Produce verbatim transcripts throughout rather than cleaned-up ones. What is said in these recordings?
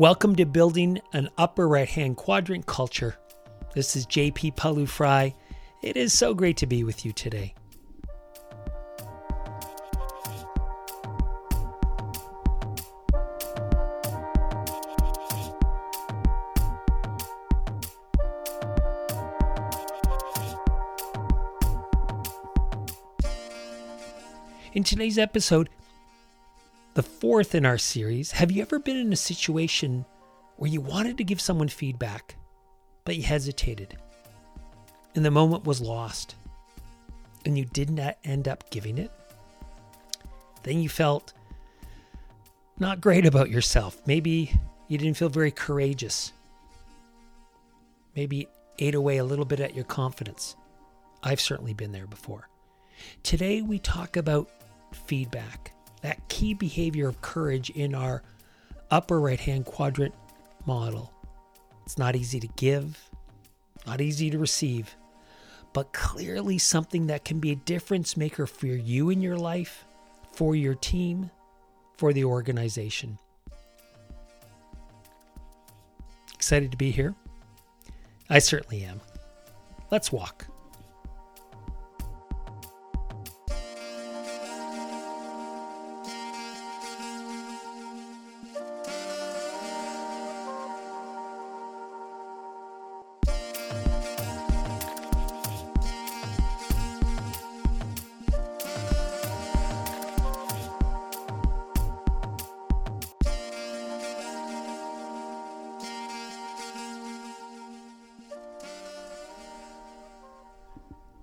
Welcome to Building an Upper Right-Hand Quadrant Culture. This is J P Palufry. It is so great to be with you today. In today's episode, the fourth in our series, have you ever been in a situation where you wanted to give someone feedback, but you hesitated, and the moment was lost, and you did not end up giving it? Then you felt not great about yourself. Maybe you didn't feel very courageous. Maybe it ate away a little bit at your confidence. I've certainly been there before. Today we talk about feedback, that key behavior of courage in our upper right-hand quadrant model. It's not easy to give, not easy to receive, but clearly something that can be a difference maker for you in your life, for your team, for the organization. Excited to be here? I certainly am. Let's walk.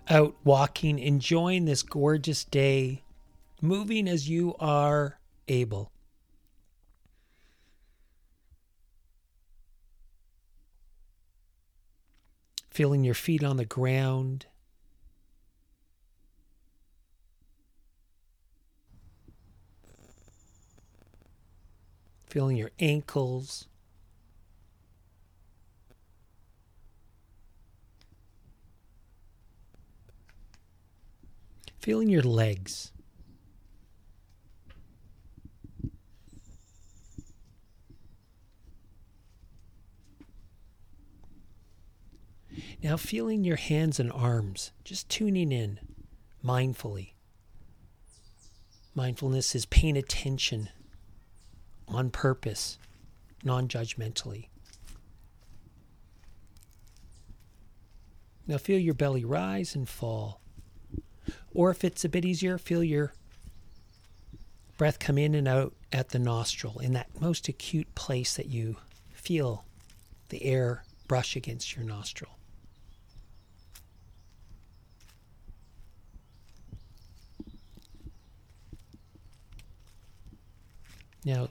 Out walking, enjoying this gorgeous day, moving as you are able. Feeling your feet on the ground. Feeling your ankles. Feeling your legs. Now feeling your hands and arms, just tuning in mindfully. Mindfulness is paying attention on purpose, non-judgmentally. Now feel your belly rise and fall. Or if it's a bit easier, feel your breath come in and out at the nostril, in that most acute place that you feel the air brush against your nostril. Now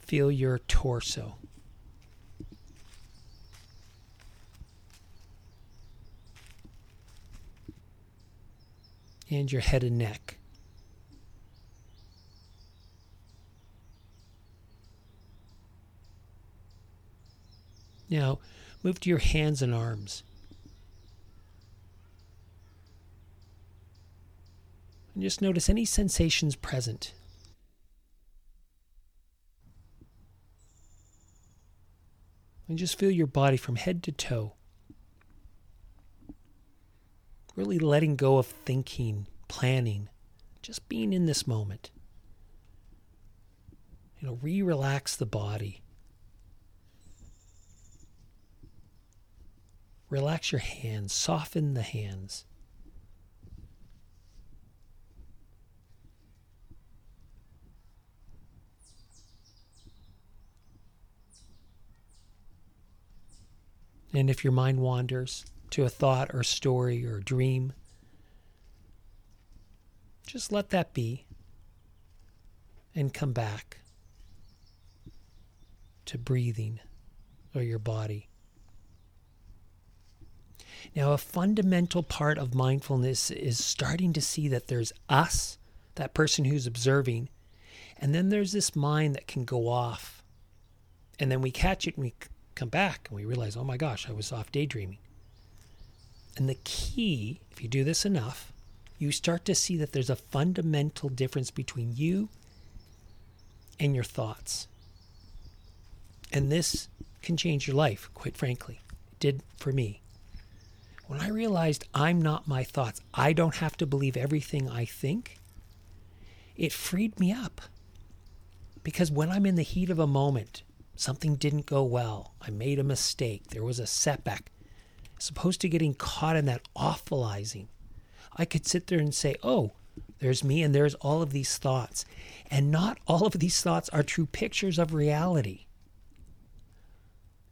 feel your torso. And your head and neck. Now, move to your hands and arms. And just notice any sensations present. And just feel your body from head to toe. Really letting go of thinking, planning, just being in this moment. You know, re-relax the body. Relax your hands, soften the hands. And if your mind wanders to a thought or story or dream, just let that be and come back to breathing or your body. Now, a fundamental part of mindfulness is starting to see that there's us, that person who's observing, and then there's this mind that can go off. And then we catch it and we come back and we realize, oh my gosh, I was off daydreaming. And the key, if you do this enough, you start to see that there's a fundamental difference between you and your thoughts. And this can change your life, quite frankly. It did for me. When I realized I'm not my thoughts, I don't have to believe everything I think, it freed me up. Because when I'm in the heat of a moment, something didn't go well, I made a mistake, there was a setback, as opposed to getting caught in that awfulizing, I could sit there and say, oh, there's me and there's all of these thoughts. And not all of these thoughts are true pictures of reality.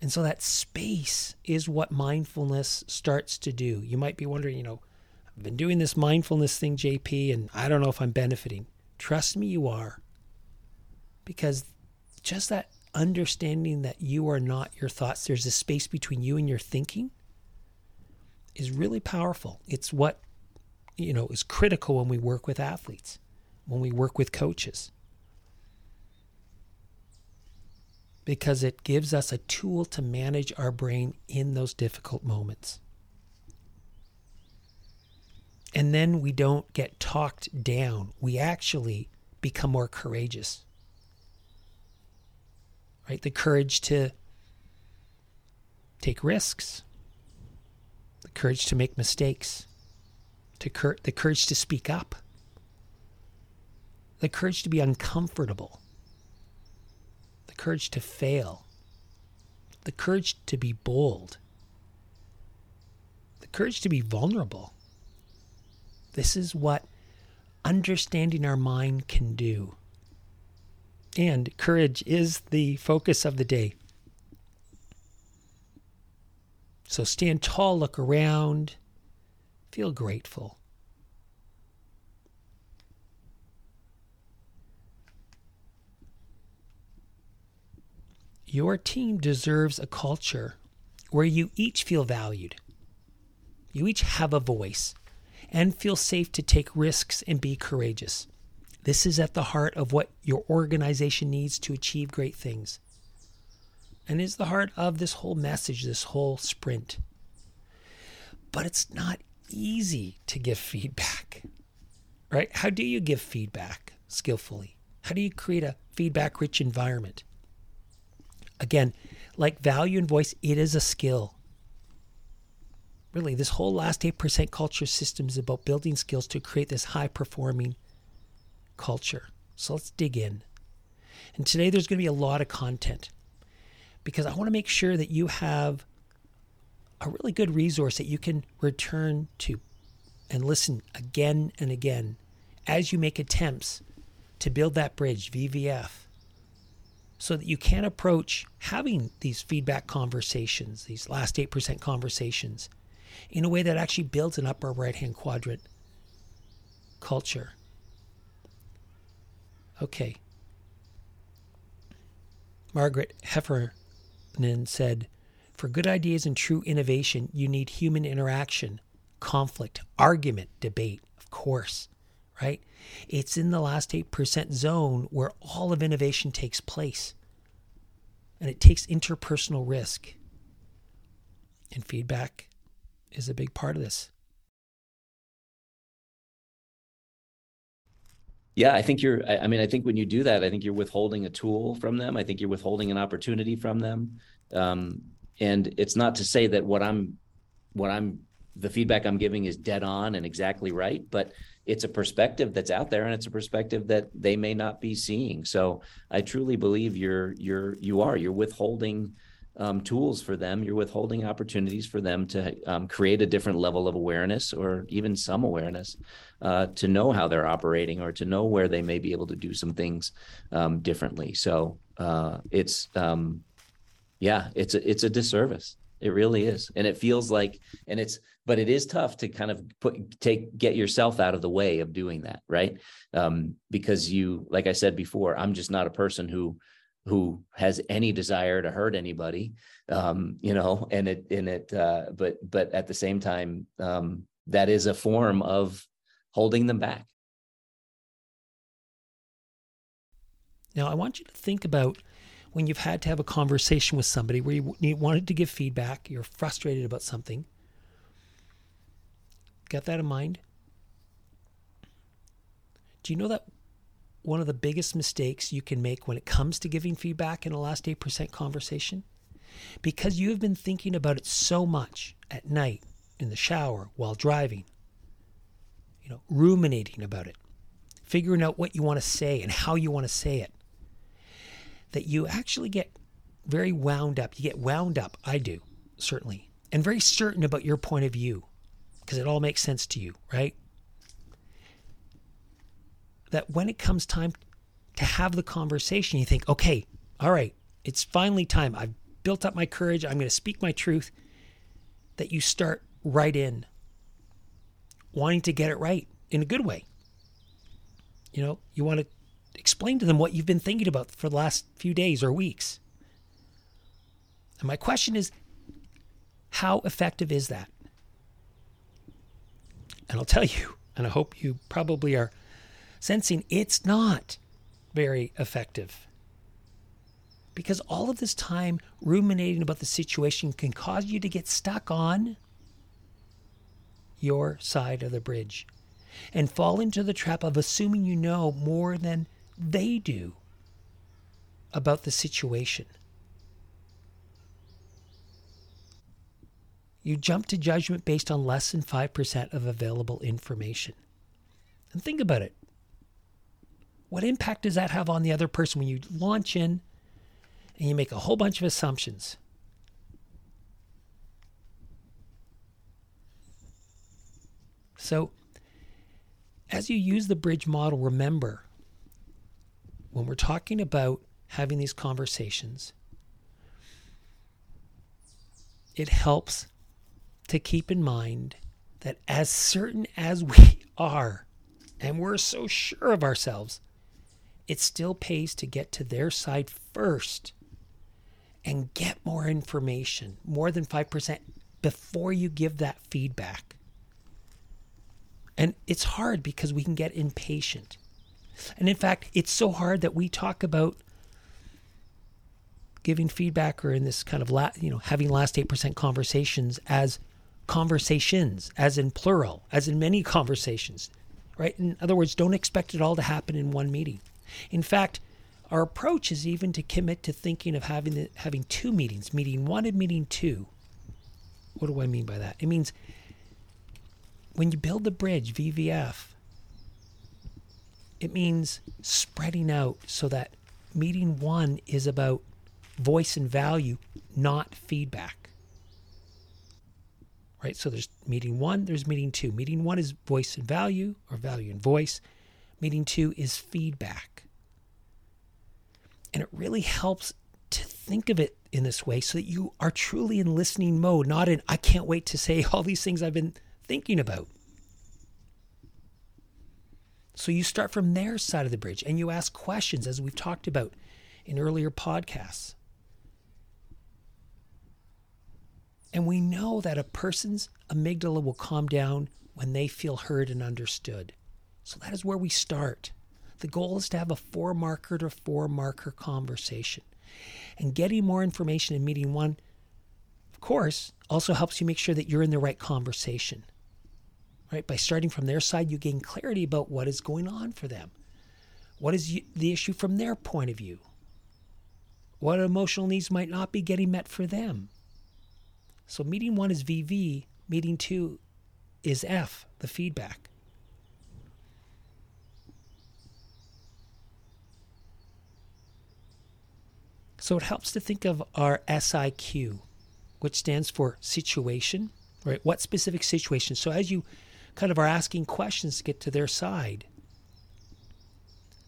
And so that space is what mindfulness starts to do. You might be wondering, you know, I've been doing this mindfulness thing, J P, and I don't know if I'm benefiting. Trust me, you are. Because just that understanding that you are not your thoughts, there's a space between you and your thinking, is really powerful. It's what, you know, is critical when we work with athletes, when we work with coaches. Because it gives us a tool to manage our brain in those difficult moments. And then we don't get talked down. We actually become more courageous. Right? The courage to take risks, the courage to make mistakes, to cur- the courage to speak up, the courage to be uncomfortable, the courage to fail, the courage to be bold, the courage to be vulnerable. This is what understanding our mind can do. And courage is the focus of the day. So stand tall, look around, feel grateful. Your team deserves a culture where you each feel valued. You each have a voice and feel safe to take risks and be courageous. This is at the heart of what your organization needs to achieve great things, and is the heart of this whole message, this whole sprint. But it's not easy to give feedback, right? How do you give feedback skillfully? How do you create a feedback-rich environment? Again, like value and voice, it is a skill. Really, this whole last eight percent culture system is about building skills to create this high-performing culture. So let's dig in. And today there's going to be a lot of content, because I want to make sure that you have a really good resource that you can return to and listen again and again as you make attempts to build that bridge, V V F, so that you can approach having these feedback conversations, these last eight percent conversations, in a way that actually builds an upper right-hand quadrant culture. Okay. Margaret Heffer said, for good ideas and true innovation, you need human interaction, conflict, argument, debate, of course, right? It's in the last eight percent zone where all of innovation takes place, and it takes interpersonal risk, and feedback is a big part of this. Yeah, I think you're, I mean, I think when you do that, I think you're withholding a tool from them. I think you're withholding an opportunity from them. Um, and it's not to say that what I'm, what I'm, the feedback I'm giving is dead on and exactly right, but it's a perspective that's out there, and it's a perspective that they may not be seeing. So I truly believe you're, you're, you are, you're withholding um, tools for them. You're withholding opportunities for them to um, create a different level of awareness, or even some awareness. Uh, to know how they're operating, or to know where they may be able to do some things um, differently. So uh, it's, um, yeah, it's a, it's a disservice. It really is. And it feels like, and it's, but it is tough to kind of put, take, get yourself out of the way of doing that. Right. Um, because you, like I said before, I'm just not a person who, who has any desire to hurt anybody, um, you know, and it, and it, uh, but, but at the same time, um, that is a form of holding them back. Now, I want you to think about when you've had to have a conversation with somebody where you, you wanted to give feedback, you're frustrated about something. Got that in mind? Do you know that one of the biggest mistakes you can make when it comes to giving feedback in a last eight percent conversation? Because you have been thinking about it so much at night, in the shower, while driving, you know, ruminating about it, figuring out what you want to say and how you want to say it, that you actually get very wound up. You get wound up, I do, certainly, and very certain about your point of view because it all makes sense to you, right? That when it comes time to have the conversation, you think, okay, all right, it's finally time. I've built up my courage. I'm going to speak my truth. That you start right in wanting to get it right in a good way. You know, you want to explain to them what you've been thinking about for the last few days or weeks. And my question is, how effective is that? And I'll tell you, and I hope you probably are sensing, it's not very effective. Because all of this time ruminating about the situation can cause you to get stuck on your side of the bridge and fall into the trap of assuming you know more than they do about the situation. You jump to judgment based on less than five percent of available information. And think about it. What impact does that have on the other person when you launch in and you make a whole bunch of assumptions? So, as you use the bridge model, remember, when we're talking about having these conversations, it helps to keep in mind that as certain as we are, and we're so sure of ourselves, it still pays to get to their side first and get more information, more than five percent, before you give that feedback. And it's hard because we can get impatient. And in fact, it's so hard that we talk about giving feedback, or in this kind of, la- you know, having last eight percent conversations as conversations, as in plural, as in many conversations, right? In other words, don't expect it all to happen in one meeting. In fact, our approach is even to commit to thinking of having the, having two meetings, meeting one and meeting two. What do I mean by that? It means when you build the bridge, V V F, it means spreading out so that meeting one is about voice and value, not feedback. Right? So there's meeting one, there's meeting two. Meeting one is voice and value, or value and voice. Meeting two is feedback. And it really helps to think of it in this way so that you are truly in listening mode, not in, I can't wait to say all these things I've been thinking about. So you start from their side of the bridge and you ask questions, as we've talked about in earlier podcasts. And we know that a person's amygdala will calm down when they feel heard and understood. So that is where we start. The goal is to have a four-marker to four-marker conversation. And getting more information in meeting one, of course, also helps you make sure that you're in the right conversation. Right? By starting from their side, you gain clarity about what is going on for them. What is the issue from their point of view? What emotional needs might not be getting met for them? So meeting one is V V, meeting two is F, the feedback. So it helps to think of our S I Q, which stands for situation, right? What specific situation? So as you kind of are asking questions to get to their side,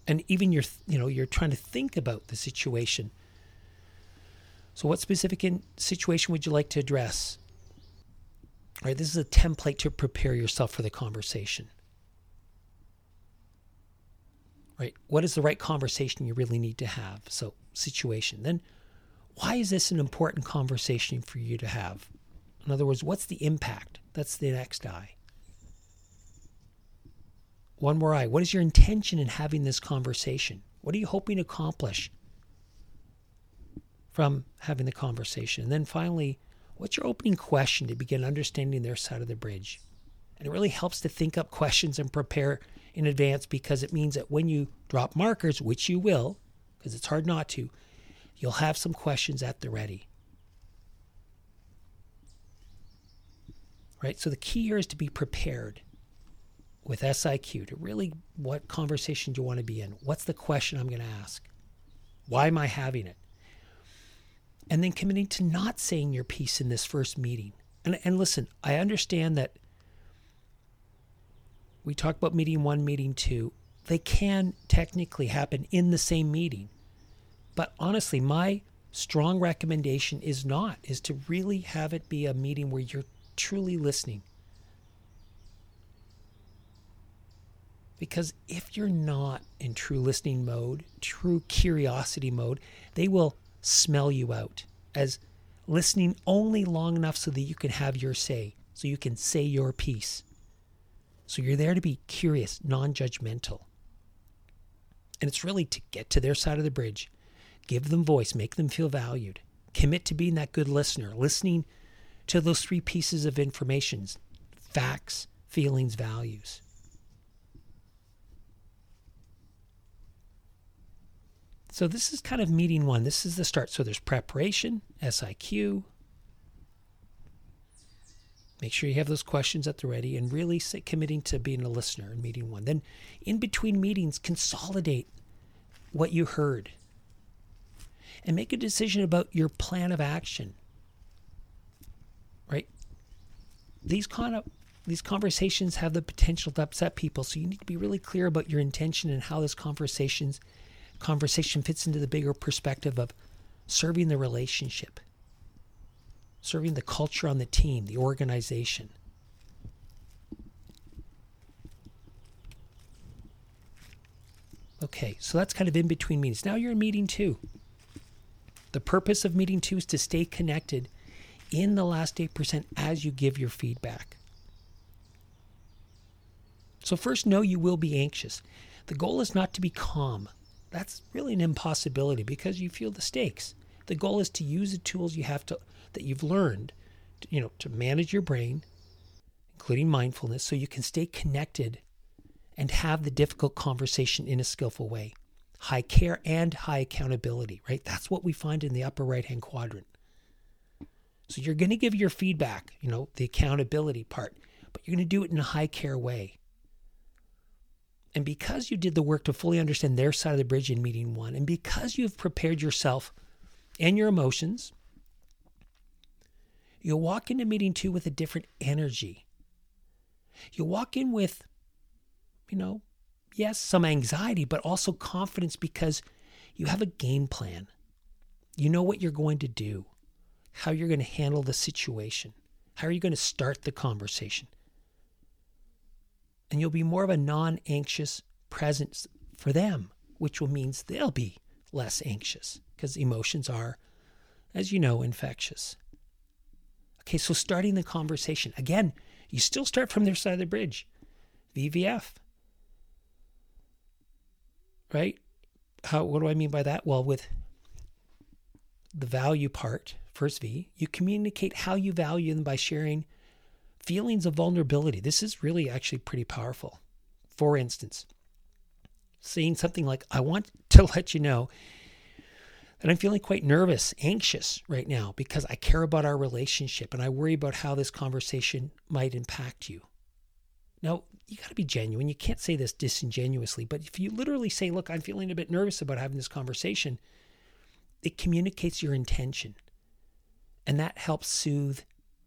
and even you're, you know, you're trying to think about the situation. So what specific in situation would you like to address? All right, this is a template to prepare yourself for the conversation. Right? What is the right conversation you really need to have? So situation. Then why is this an important conversation for you to have? In other words, what's the impact? That's the next I. One more I. What is your intention in having this conversation? What are you hoping to accomplish from having the conversation? And then finally, what's your opening question to begin understanding their side of the bridge? And it really helps to think up questions and prepare in advance, because it means that when you drop markers, which you will, because it's hard not to, you'll have some questions at the ready. Right? So the key here is to be prepared with S I Q, to really, what conversation do you want to be in? What's the question I'm going to ask? Why am I having it? And then committing to not saying your piece in this first meeting. And, and listen, I understand that we talk about meeting one, meeting two. They can technically happen in the same meeting. But honestly, my strong recommendation is not, is to really have it be a meeting where you're truly listening. Because if you're not in true listening mode, true curiosity mode, they will smell you out as listening only long enough so that you can have your say, so you can say your piece. So you're there to be curious, non-judgmental. And it's really to get to their side of the bridge, give them voice, make them feel valued, commit to being that good listener, listening to those three pieces of information: facts, feelings, values. So this is kind of meeting one. This is the start. So there's preparation, S I Q. Make sure you have those questions at the ready, and really sit committing to being a listener in meeting one. Then in between meetings, consolidate what you heard and make a decision about your plan of action. Right? These kind of these conversations have the potential to upset people. So you need to be really clear about your intention and how this conversation's conversation fits into the bigger perspective of serving the relationship, serving the culture on the team, the organization. Okay, so that's kind of in between meetings. Now you're in meeting two. The purpose of meeting two is to stay connected in the last eight percent as you give your feedback. So first, know you will be anxious. The goal is not to be calm. That's really an impossibility because you feel the stakes. The goal is to use the tools you have to that you've learned, to, you know, to manage your brain, including mindfulness, so you can stay connected and have the difficult conversation in a skillful way. High care and high accountability, right? That's what we find in the upper right-hand quadrant. So you're going to give your feedback, you know, the accountability part, but you're going to do it in a high care way. And because you did the work to fully understand their side of the bridge in meeting one, and because you've prepared yourself and your emotions, you'll walk into meeting two with a different energy. You'll walk in with, you know, yes, some anxiety, but also confidence, because you have a game plan. You know what you're going to do, how you're going to handle the situation, how are you going to start the conversation. And you'll be more of a non-anxious presence for them, which will mean they'll be less anxious, because emotions are, as you know, infectious. Okay, so starting the conversation. Again, you still start from their side of the bridge. V V F. Right? How? What do I mean by that? Well, with the value part, first V, you communicate how you value them by sharing feelings of vulnerability. This is really actually pretty powerful. For instance, saying something like, I want to let you know that I'm feeling quite nervous, anxious right now, because I care about our relationship and I worry about how this conversation might impact you. Now, you got to be genuine. You can't say this disingenuously, but if you literally say, look, I'm feeling a bit nervous about having this conversation, it communicates your intention. And that helps soothe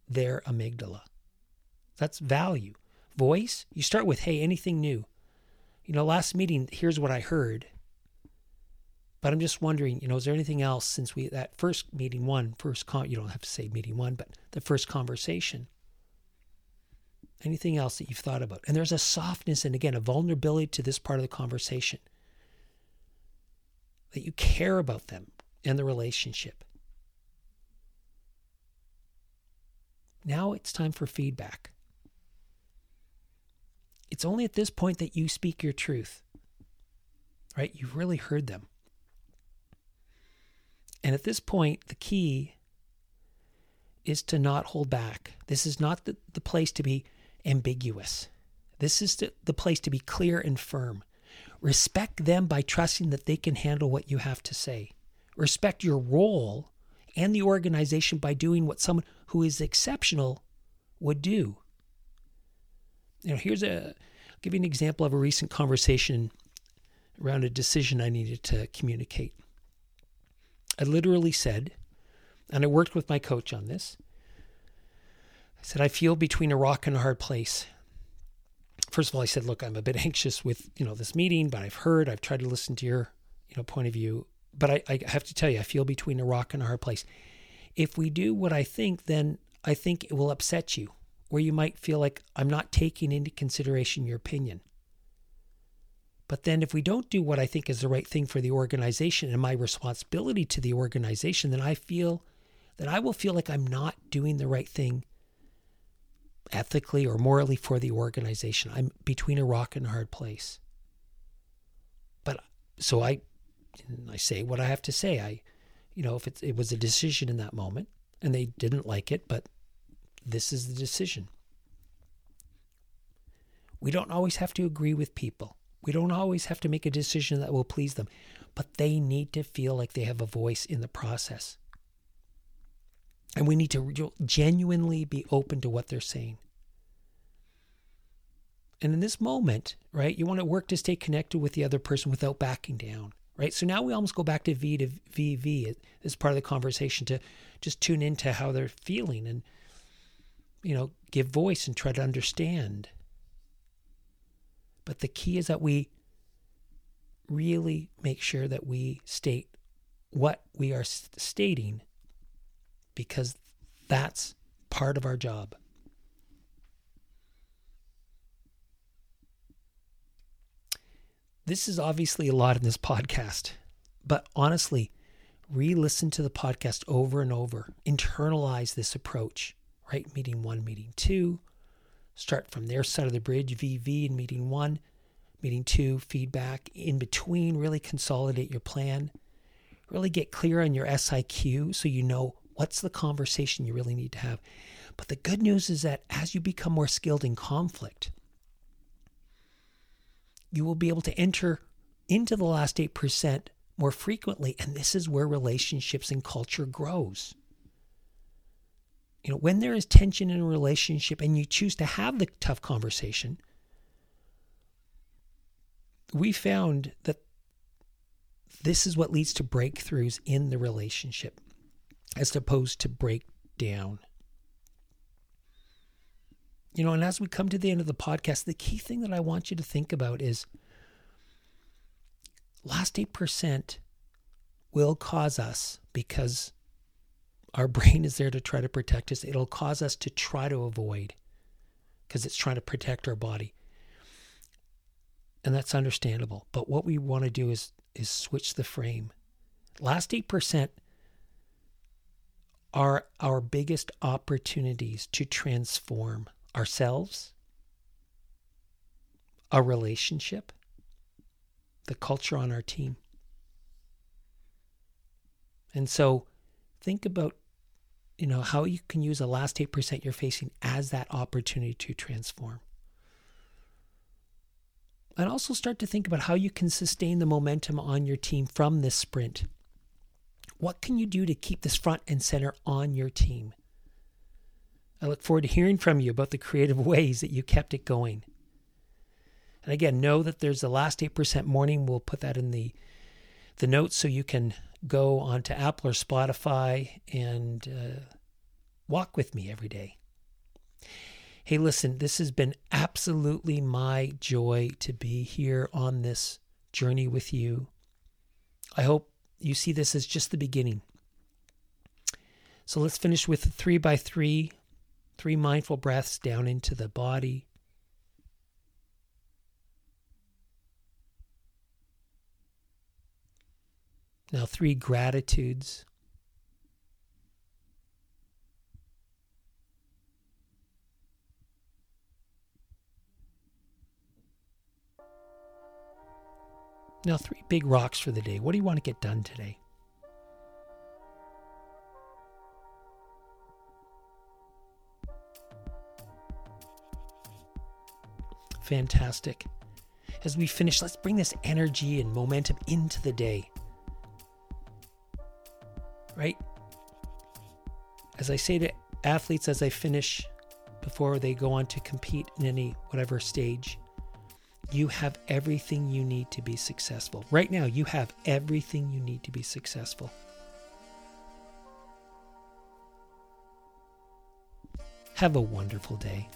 their amygdala. That's value. Voice, you start with, hey, anything new? You know, last meeting, here's what I heard. But I'm just wondering, you know, is there anything else since we, that first meeting one, first con, you don't have to say meeting one, but the first conversation. Anything else that you've thought about? And there's a softness and, again, a vulnerability to this part of the conversation. That you care about them and the relationship. Now it's time for feedback. It's only at this point that you speak your truth, right? You've really heard them. And at this point, the key is to not hold back. This is not the, the place to be ambiguous. This is the, the place to be clear and firm. Respect them by trusting that they can handle what you have to say. Respect your role and the organization by doing what someone who is exceptional would do. You know, here's a, I'll give you an example of a recent conversation around a decision I needed to communicate. I literally said, and I worked with my coach on this, I said, I feel between a rock and a hard place. First of all, I said, look, I'm a bit anxious with, you know, this meeting, but I've heard, I've tried to listen to your, you know, point of view. But I, I have to tell you, I feel between a rock and a hard place. If we do what I think, then I think it will upset you, or you might feel like I'm not taking into consideration your opinion. But then if we don't do what I think is the right thing for the organization and my responsibility to the organization, then I feel that I will feel like I'm not doing the right thing ethically or morally for the organization. I'm between a rock and a hard place. But so I, I say what I have to say. I, you know, if it, it was a decision in that moment and they didn't like it, but this is the decision. We don't always have to agree with people. We don't always have to make a decision that will please them, but they need to feel like they have a voice in the process. And we need to genuinely be open to what they're saying. And in this moment, right, you want to work to stay connected with the other person without backing down, right? So now we almost go back to V to V V as part of the conversation to just tune into how they're feeling and, you know, give voice and try to understand. But the key is that we really make sure that we state what we are stating, because that's part of our job. This is obviously a lot in this podcast, but honestly, re-listen to the podcast over and over. Internalize this approach, right? Meeting one, meeting two. Start from their side of the bridge, V V in meeting one, meeting two, feedback. In between, really consolidate your plan. Really get clear on your S I Q so you know what's the conversation you really need to have. But the good news is that as you become more skilled in conflict, you will be able to enter into the last eight percent more frequently. And this is where relationships and culture grows. You know, when there is tension in a relationship and you choose to have the tough conversation, we found that this is what leads to breakthroughs in the relationship as opposed to breakdown. You know, and as we come to the end of the podcast, the key thing that I want you to think about is last eight percent will cause us, because our brain is there to try to protect us, it'll cause us to try to avoid, because it's trying to protect our body. And that's understandable. But what we want to do is is switch the frame. Last eight percent are our biggest opportunities to transform ourselves, our relationship, the culture on our team. And so think about, you know, how you can use the last eight percent you're facing as that opportunity to transform. And also start to think about how you can sustain the momentum on your team from this sprint. What can you do to keep this front and center on your team? I look forward to hearing from you about the creative ways that you kept it going. And again, know that there's the last eight percent morning. We'll put that in the the notes so you can go onto Apple or Spotify and uh, walk with me every day. Hey, listen, this has been absolutely my joy to be here on this journey with you. I hope you see this as just the beginning. So let's finish with a three by three, three mindful breaths down into the body. Now, three gratitudes. Now, three big rocks for the day. What do you want to get done today? fantastic. As we finish, let's bring this energy and momentum into the day. Right? As I say to athletes as they finish before they go on to compete in any whatever stage, you have everything you need to be successful. Right now, you have everything you need to be successful. Have a wonderful day.